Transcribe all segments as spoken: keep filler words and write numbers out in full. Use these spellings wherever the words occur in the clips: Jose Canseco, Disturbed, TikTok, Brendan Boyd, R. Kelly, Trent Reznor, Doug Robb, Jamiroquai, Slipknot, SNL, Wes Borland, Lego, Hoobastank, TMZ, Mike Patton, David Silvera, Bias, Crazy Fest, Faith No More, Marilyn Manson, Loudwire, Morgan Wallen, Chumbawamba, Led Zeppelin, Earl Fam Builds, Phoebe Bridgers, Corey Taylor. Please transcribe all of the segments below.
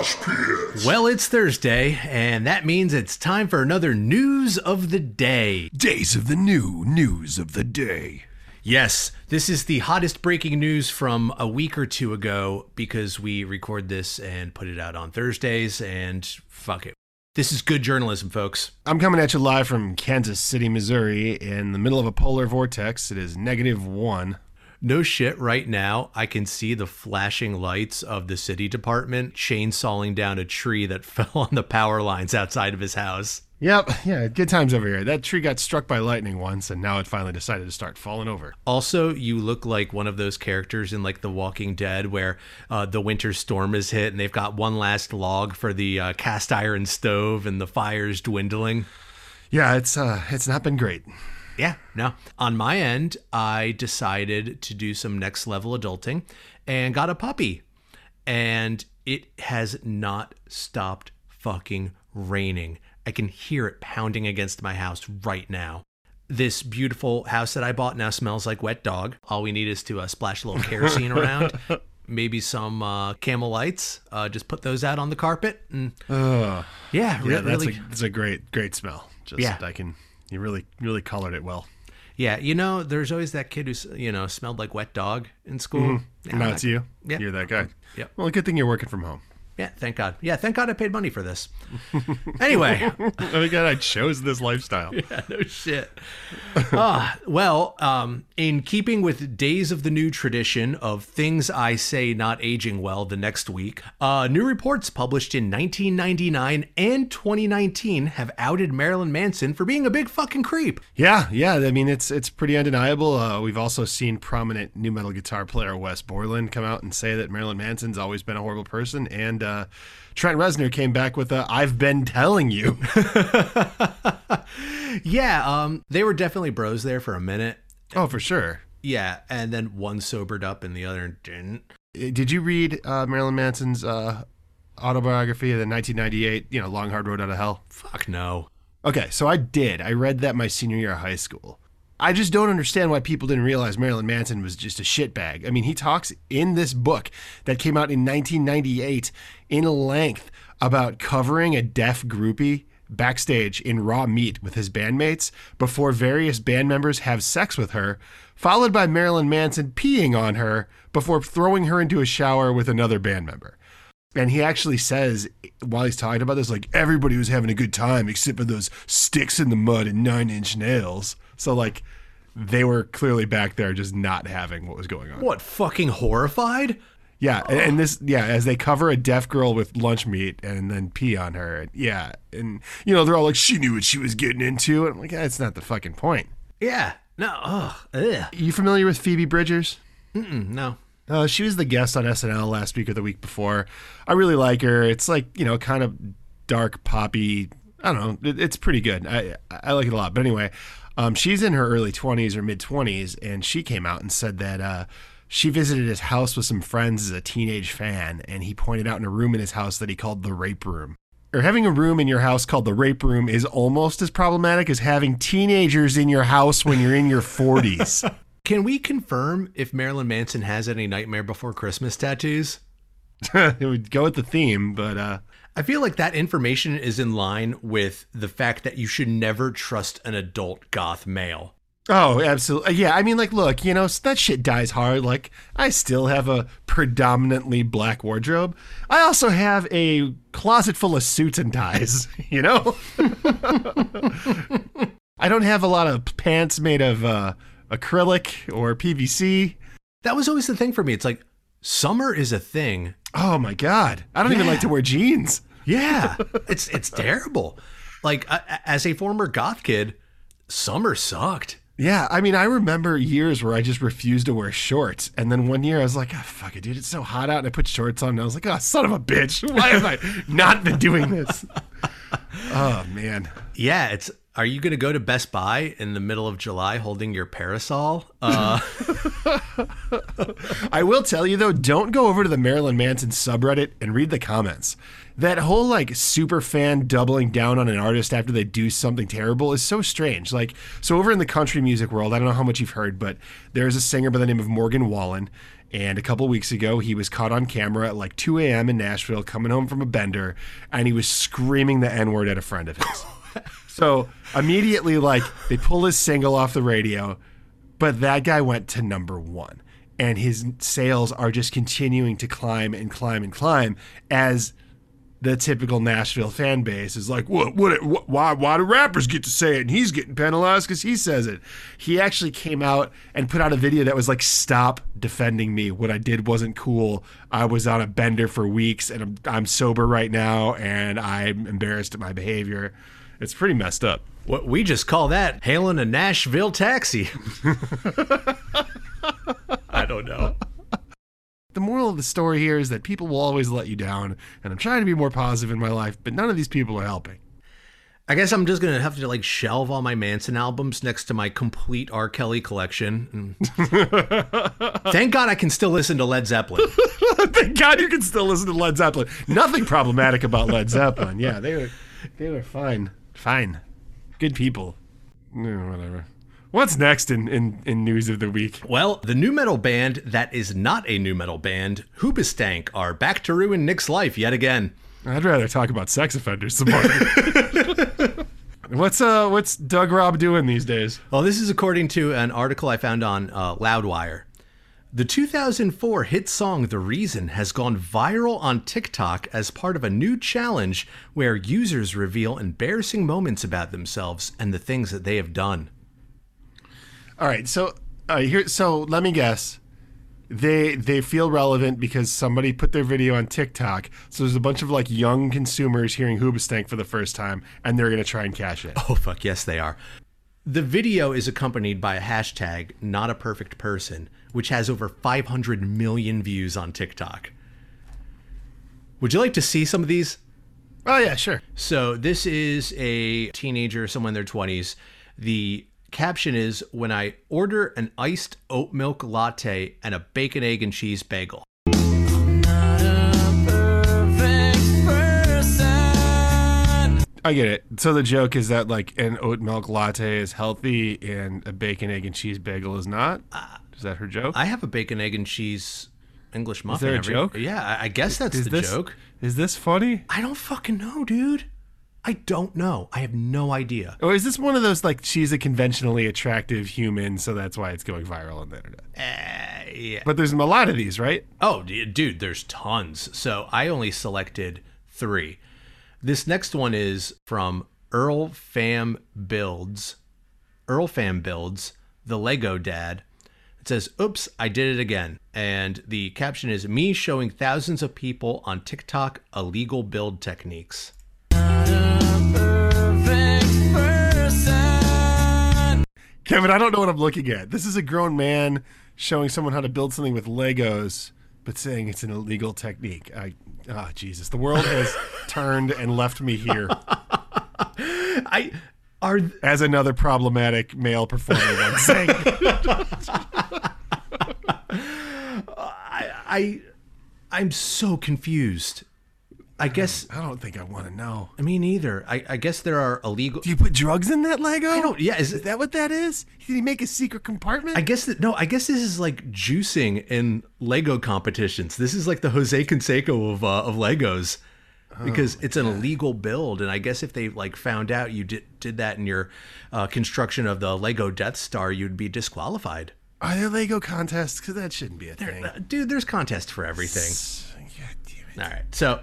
Mosh Pits. Well, it's Thursday, and that means it's time for another News of the Day. Days of the New, News of the Day. Yes, this is the hottest breaking news from a week or two ago, because we record this and put it out on Thursdays, and fuck it. This is good journalism, folks. I'm coming at you live from Kansas City, Missouri, in the middle of a polar vortex. It is negative one. No shit, right now, I can see the flashing lights of the city department chainsawing down a tree that fell on the power lines outside of his house. Yep, yeah, good times over here. That tree got struck by lightning once, and now it finally decided to start falling over. Also, you look like one of those characters in, like, The Walking Dead, where uh, the winter storm is hit, and they've got one last log for the uh, cast iron stove, and the fire's dwindling. Yeah, it's uh, it's not been great. Yeah, no. On my end, I decided to do some next level adulting and got a puppy, and it has not stopped fucking raining. I can hear it pounding against my house right now. This beautiful house that I bought now smells like wet dog. All we need is to uh, splash a little kerosene around, maybe some uh, camel lights. Uh, just put those out on the carpet. And, oh, yeah, yeah, really, that's, really... A, that's a great, great smell. Just yeah. I can. You really, really colored it well. Yeah, you know, there's always that kid who, you know, smelled like wet dog in school. Mm-hmm. Now it's you. Yeah. You're that guy. Yeah. Well, good thing you're working from home. Yeah, thank God. Yeah, thank God I paid money for this. Anyway. Oh, my God, I chose this lifestyle. Yeah, no shit. uh, well, um, in keeping with Days of the New tradition of things I say not aging well the next week, uh, new reports published in nineteen ninety-nine and twenty nineteen have outed Marilyn Manson for being a big fucking creep. Yeah, yeah. I mean, it's it's pretty undeniable. Uh, we've also seen prominent nu metal guitar player Wes Borland come out and say that Marilyn Manson's always been a horrible person, and uh, Uh, Trent Reznor came back with a, I've been telling you. yeah, um, they were definitely bros there for a minute. Oh, for sure. Yeah, and then one sobered up and the other didn't. Did you read uh, Marilyn Manson's uh, autobiography of the nineteen ninety-eight, you know, Long Hard Road Out of Hell? Fuck no. Okay, so I did. I read that my senior year of high school. I just don't understand why people didn't realize Marilyn Manson was just a shitbag. I mean, he talks in this book that came out in nineteen ninety-eight in length about covering a deaf groupie backstage in raw meat with his bandmates before various band members have sex with her, followed by Marilyn Manson peeing on her before throwing her into a shower with another band member. And he actually says, while he's talking about this, like, everybody was having a good time except for those sticks in the mud and Nine Inch Nails. So, like, they were clearly back there just not having what was going on. What, fucking horrified? Yeah, oh. and this, yeah, as they cover a deaf girl with lunch meat and then pee on her. And, yeah, and, you know, they're all like, she knew what she was getting into. And I'm like, that's not the fucking point. Yeah, no, ugh, ugh. You familiar with Phoebe Bridgers? Mm-mm, no. Uh, she was the guest on S N L last week or the week before. I really like her. It's like, you know, kind of dark, poppy. I don't know. It, it's pretty good. I I like it a lot. But anyway, um, she's in her early twenties or mid-twenties, and she came out and said that uh, she visited his house with some friends as a teenage fan, and he pointed out in a room in his house that he called the rape room. Or having a room in your house called the rape room is almost as problematic as having teenagers in your house when you're in your forties. Can we confirm if Marilyn Manson has any Nightmare Before Christmas tattoos? It would go with the theme, but... Uh... I feel like that information is in line with the fact that you should never trust an adult goth male. Oh, absolutely. Yeah, I mean, like, look, you know, that shit dies hard. Like, I still have a predominantly black wardrobe. I also have a closet full of suits and ties, you know? I don't have a lot of pants made of... Uh, acrylic or P V C. That was always the thing for me. It's like, summer is a thing. Oh my God. I don't yeah. even like to wear jeans. Yeah. It's it's terrible. Like, I, as a former goth kid, summer sucked. Yeah. I mean, I remember years where I just refused to wear shorts. And then one year I was like, oh, fuck it, dude. It's so hot out. And I put shorts on and I was like, oh, son of a bitch. Why have I not been doing this? Oh, man. Yeah. It's, are you going to go to Best Buy in the middle of July holding your parasol? Uh... I will tell you, though, don't go over to the Marilyn Manson subreddit and read the comments. That whole, like, super fan doubling down on an artist after they do something terrible is so strange. Like, so over in the country music world, I don't know how much you've heard, but there's a singer by the name of Morgan Wallen. And a couple weeks ago, he was caught on camera at like two a.m. in Nashville coming home from a bender, and he was screaming the N-word at a friend of his. So immediately, like, they pull his single off the radio, but that guy went to number one. And his sales are just continuing to climb and climb and climb as the typical Nashville fan base is like, what, what, what why, why do rappers get to say it? And he's getting penalized because he says it. He actually came out and put out a video that was like, stop defending me. What I did wasn't cool. I was on a bender for weeks and I'm, I'm sober right now and I'm embarrassed at my behavior. It's pretty messed up. What we just call that hailing a Nashville taxi. I don't know. The moral of the story here is that people will always let you down, and I'm trying to be more positive in my life, but none of these people are helping. I guess I'm just going to have to like shelve all my Manson albums next to my complete R. Kelly collection. Thank God I can still listen to Led Zeppelin. Thank God you can still listen to Led Zeppelin. Nothing problematic about Led Zeppelin. Yeah, they were they were fine. Fine. Good people. Mm, whatever. What's next in, in, in news of the week? Well, the new metal band that is not a new metal band, Hoobastank, are back to ruin Nick's life yet again. I'd rather talk about sex offenders some more. What's uh what's Doug Robb doing these days? Well, this is according to an article I found on uh, Loudwire. The two thousand four hit song The Reason has gone viral on TikTok as part of a new challenge where users reveal embarrassing moments about themselves and the things that they have done. All right, so uh, here, so let me guess, they they feel relevant because somebody put their video on TikTok. So there's a bunch of like young consumers hearing Hoobastank for the first time, and they're gonna try and cash it. Oh fuck, yes they are. The video is accompanied by a hashtag Not a Perfect Person, which has over five hundred million views on TikTok. Would you like to see some of these? Oh yeah, sure. So this is a teenager, someone in their twenties. The caption is, when I order an iced oat milk latte and a bacon, egg, and cheese bagel. I'm not a perfect person. I get it. So the joke is that like an oat milk latte is healthy and a bacon, egg, and cheese bagel is not? Uh, is that her joke? I have a bacon, egg, and cheese English muffin. Is there a every, joke? Yeah, I guess that's is the this, joke. Is this funny? I don't fucking know, dude. I don't know. I have no idea. Or is this one of those, like, she's a conventionally attractive human, so that's why it's going viral on the internet? Uh, yeah. But there's a lot of these, right? Oh, dude, there's tons. So I only selected three. This next one is from Earl Fam Builds. Earl Fam Builds, the Lego Dad. It says, oops, I did it again. And the caption is, me showing thousands of people on TikTok illegal build techniques. Kevin, I don't know what I'm looking at. This is a grown man showing someone how to build something with Legos, but saying it's an illegal technique. I, oh, Jesus. The world has turned and left me here. I are th- As another problematic male performer once sang. I, I, I'm so confused. I guess I don't, I don't think I want to know. I mean, either. I, I guess there are illegal. Do you put drugs in that Lego? I don't. Yeah, is, is that what that is? Did he make a secret compartment? I guess that no. I guess this is like juicing in Lego competitions. This is like the Jose Canseco of uh, of Legos, oh, because it's an God. illegal build. And I guess if they like found out you did did that in your uh, construction of the Lego Death Star, you'd be disqualified. Are there Lego contests? Because that shouldn't be a there, thing, uh, dude. There's contests for everything. God damn it! All right, so.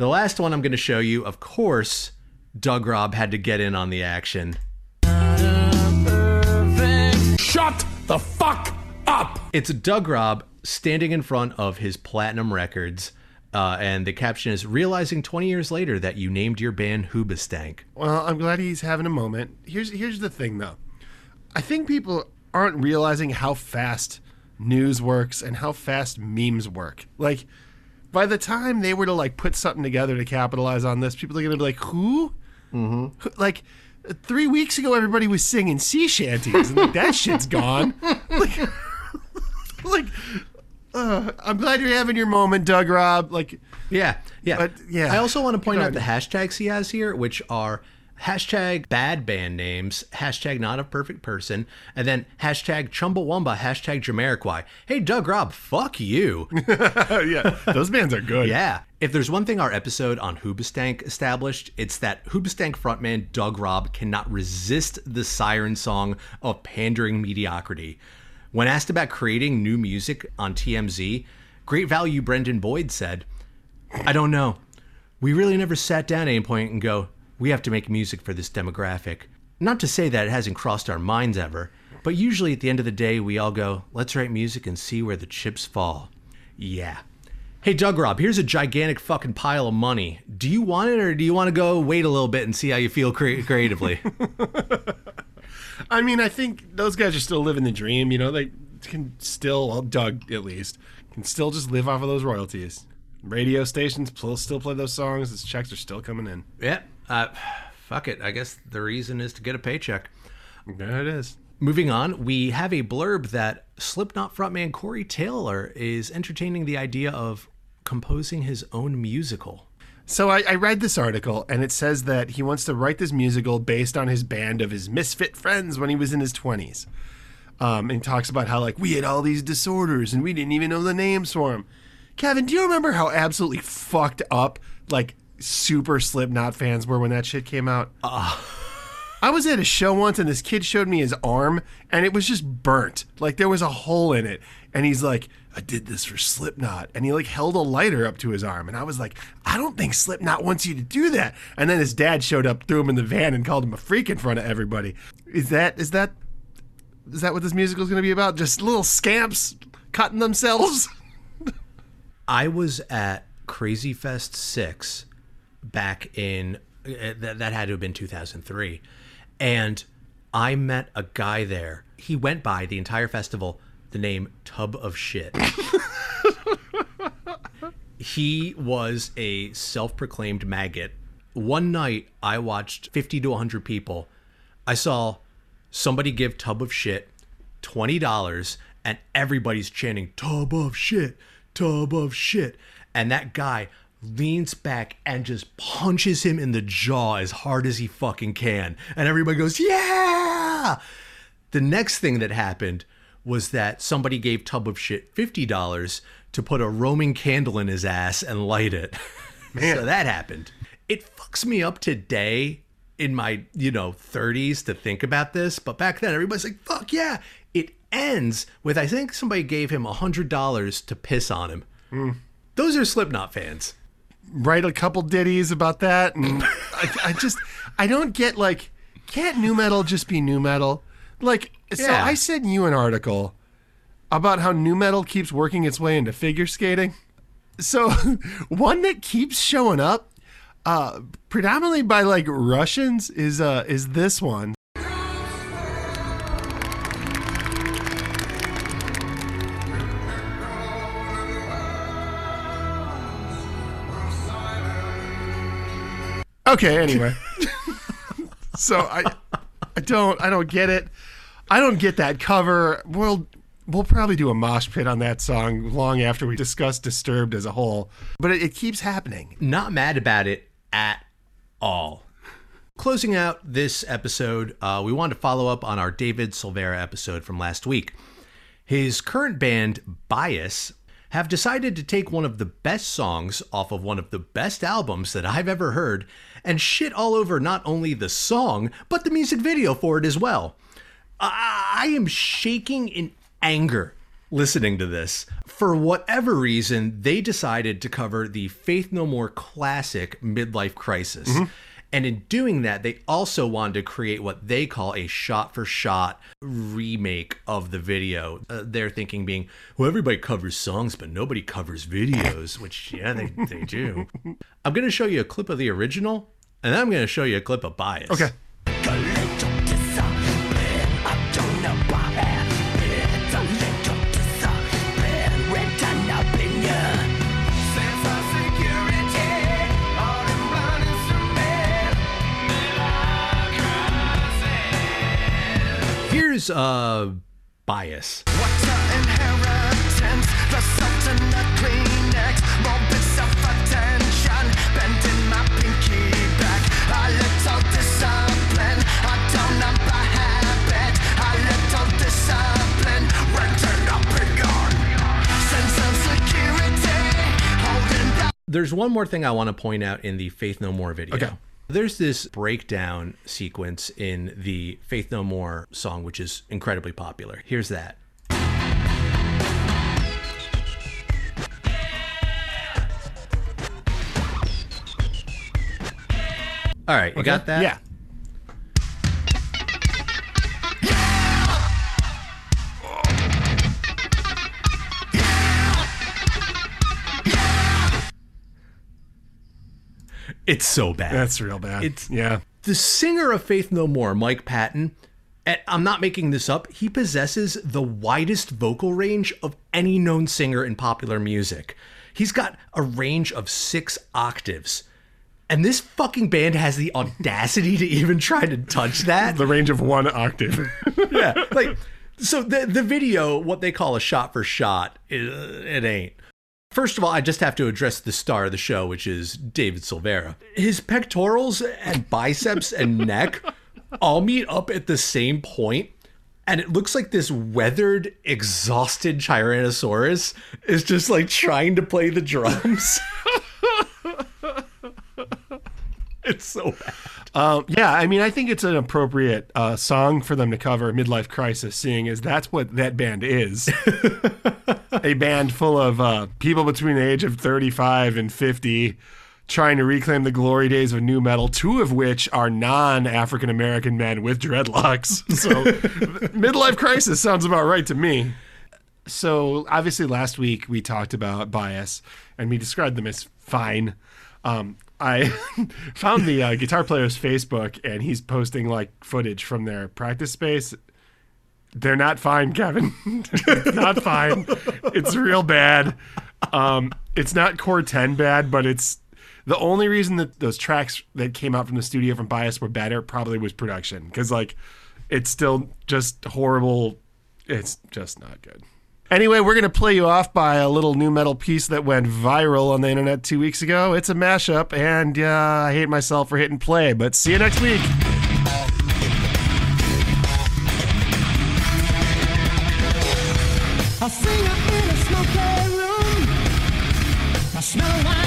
The last one I'm going to show you, of course, Doug Robb had to get in on the action. Shut the fuck up! It's Doug Robb standing in front of his Platinum Records, uh, and the caption is, realizing twenty years later that you named your band Hoobastank. Well, I'm glad he's having a moment. Here's here's the thing, though. I think people aren't realizing how fast news works and how fast memes work. Like... By the time they were to like put something together to capitalize on this, people are going to be like, who? Mm-hmm. Who? Like three weeks ago, everybody was singing sea shanties, and like, that shit's gone. Like, like uh, I'm glad you're having your moment, Doug Robb. Like, yeah, yeah. But, yeah. I also want to point out the hashtags he has here, which are hashtag bad band names, hashtag not a perfect person, and then hashtag Chumbawamba, hashtag Jamiroquai. Hey, Doug Robb, fuck you. Yeah, those bands are good. Yeah. If there's one thing our episode on Hoobastank established, it's that Hoobastank frontman Doug Robb cannot resist the siren song of pandering mediocrity. When asked about creating new music on T M Z, Great Value Brendan Boyd said, "I don't know. We really never sat down at any point and go, we have to make music for this demographic. Not to say that it hasn't crossed our minds ever, but usually at the end of the day, we all go, let's write music and see where the chips fall." Yeah. Hey, Doug Robb, here's a gigantic fucking pile of money. Do you want it, or do you want to go wait a little bit and see how you feel cre- creatively? I mean, I think those guys are still living the dream. You know, they can still, well, Doug at least, can still just live off of those royalties. Radio stations pl- still play those songs. His checks are still coming in. Yep. Yeah, uh, fuck it. I guess the reason is to get a paycheck. There it is. Moving on, we have a blurb that Slipknot frontman Corey Taylor is entertaining the idea of composing his own musical. So I, I read this article, and it says that he wants to write this musical based on his band of his misfit friends when he was in his twenties. Um, and talks about how, like, we had all these disorders, and we didn't even know the names for them. Kevin, do you remember how absolutely fucked up, like, super Slipknot fans were when that shit came out? Uh. I was at a show once, and this kid showed me his arm, and it was just burnt. Like, there was a hole in it. And he's like, I did this for Slipknot. And he, like, held a lighter up to his arm. And I was like, I don't think Slipknot wants you to do that. And then his dad showed up, threw him in the van, and called him a freak in front of everybody. Is that, is that, is that what this musical is going to be about? Just little scamps cutting themselves? I was at Crazy Fest six back in, that had to have been two thousand three, and I met a guy there. He went by the entire festival the name Tub of Shit. He was a self-proclaimed maggot. One night, I watched fifty to one hundred people. I saw somebody give Tub of Shit twenty dollars, and everybody's chanting, Tub of Shit, Tub of Shit. And that guy leans back and just punches him in the jaw as hard as he fucking can. And everybody goes, yeah! The next thing that happened was that somebody gave Tub of Shit fifty dollars to put a roaming candle in his ass and light it. Man. So that happened. It fucks me up today in my, you know, thirties to think about this. But back then, everybody's like, fuck yeah. It ends with, I think somebody gave him one hundred dollars to piss on him. Mm. Those are Slipknot fans. Write a couple ditties about that, and I, I just I don't get, like, can't nu metal just be nu metal? Like, yeah. So I sent you an article about how nu metal keeps working its way into figure skating. So one that keeps showing up, uh, predominantly by, like, Russians, is uh is this one. Okay, anyway. So I I don't I don't get it. I don't get that cover. We'll we'll probably do a mosh pit on that song long after we discuss Disturbed as a whole. But it, it keeps happening. Not mad about it at all. Closing out this episode, uh, we wanted to follow up on our David Silvera episode from last week. His current band, Bias, have decided to take one of the best songs off of one of the best albums that I've ever heard and shit all over not only the song, but the music video for it as well. I am shaking in anger listening to this. For whatever reason, they decided to cover the Faith No More classic Midlife Crisis. Mm-hmm. And in doing that, they also wanted to create what they call a shot-for-shot remake of the video. Uh, their thinking being, well, everybody covers songs, but nobody covers videos, which, yeah, they, they do. I'm going to show you a clip of the original, and then I'm going to show you a clip of Bias. Okay. Here's uh, Bias. What's There's one more thing I want to point out in the Faith No More video. Okay. There's this breakdown sequence in the Faith No More song, which is incredibly popular. Here's that. All right, you okay. got that? Yeah. It's so bad. That's real bad. It's, yeah. The singer of Faith No More, Mike Patton, and I'm not making this up, he possesses the widest vocal range of any known singer in popular music. He's got a range of six octaves. And this fucking band has the audacity to even try to touch that. The range of one octave. Yeah. Like, so the, the video, what they call a shot for shot, it, it ain't. First of all, I just have to address the star of the show, which is David Silvera. His pectorals and biceps and neck all meet up at the same point, and it looks like this weathered, exhausted Tyrannosaurus is just like trying to play the drums. It's so bad. Um, yeah, I mean, I think it's an appropriate uh, song for them to cover, Midlife Crisis, seeing as that's what that band is. A band full of uh, people between the age of thirty-five and fifty trying to reclaim the glory days of nu metal, two of which are non-African-American men with dreadlocks. So Midlife Crisis sounds about right to me. So obviously last week we talked about Bias, and we described them as fine. Um I found the uh, guitar player's Facebook, and he's posting like footage from their practice space. They're not fine, Kevin. Not fine. It's real bad. Um, it's not core ten bad, but it's the only reason that those tracks that came out from the studio from Bias were better probably was production, because like it's still just horrible. It's just not good. Anyway, we're going to play you off by a little new metal piece that went viral on the internet two weeks ago. It's a mashup, and uh, I hate myself for hitting play, but see you next week. I sing up in a smoky room. I smell a wine.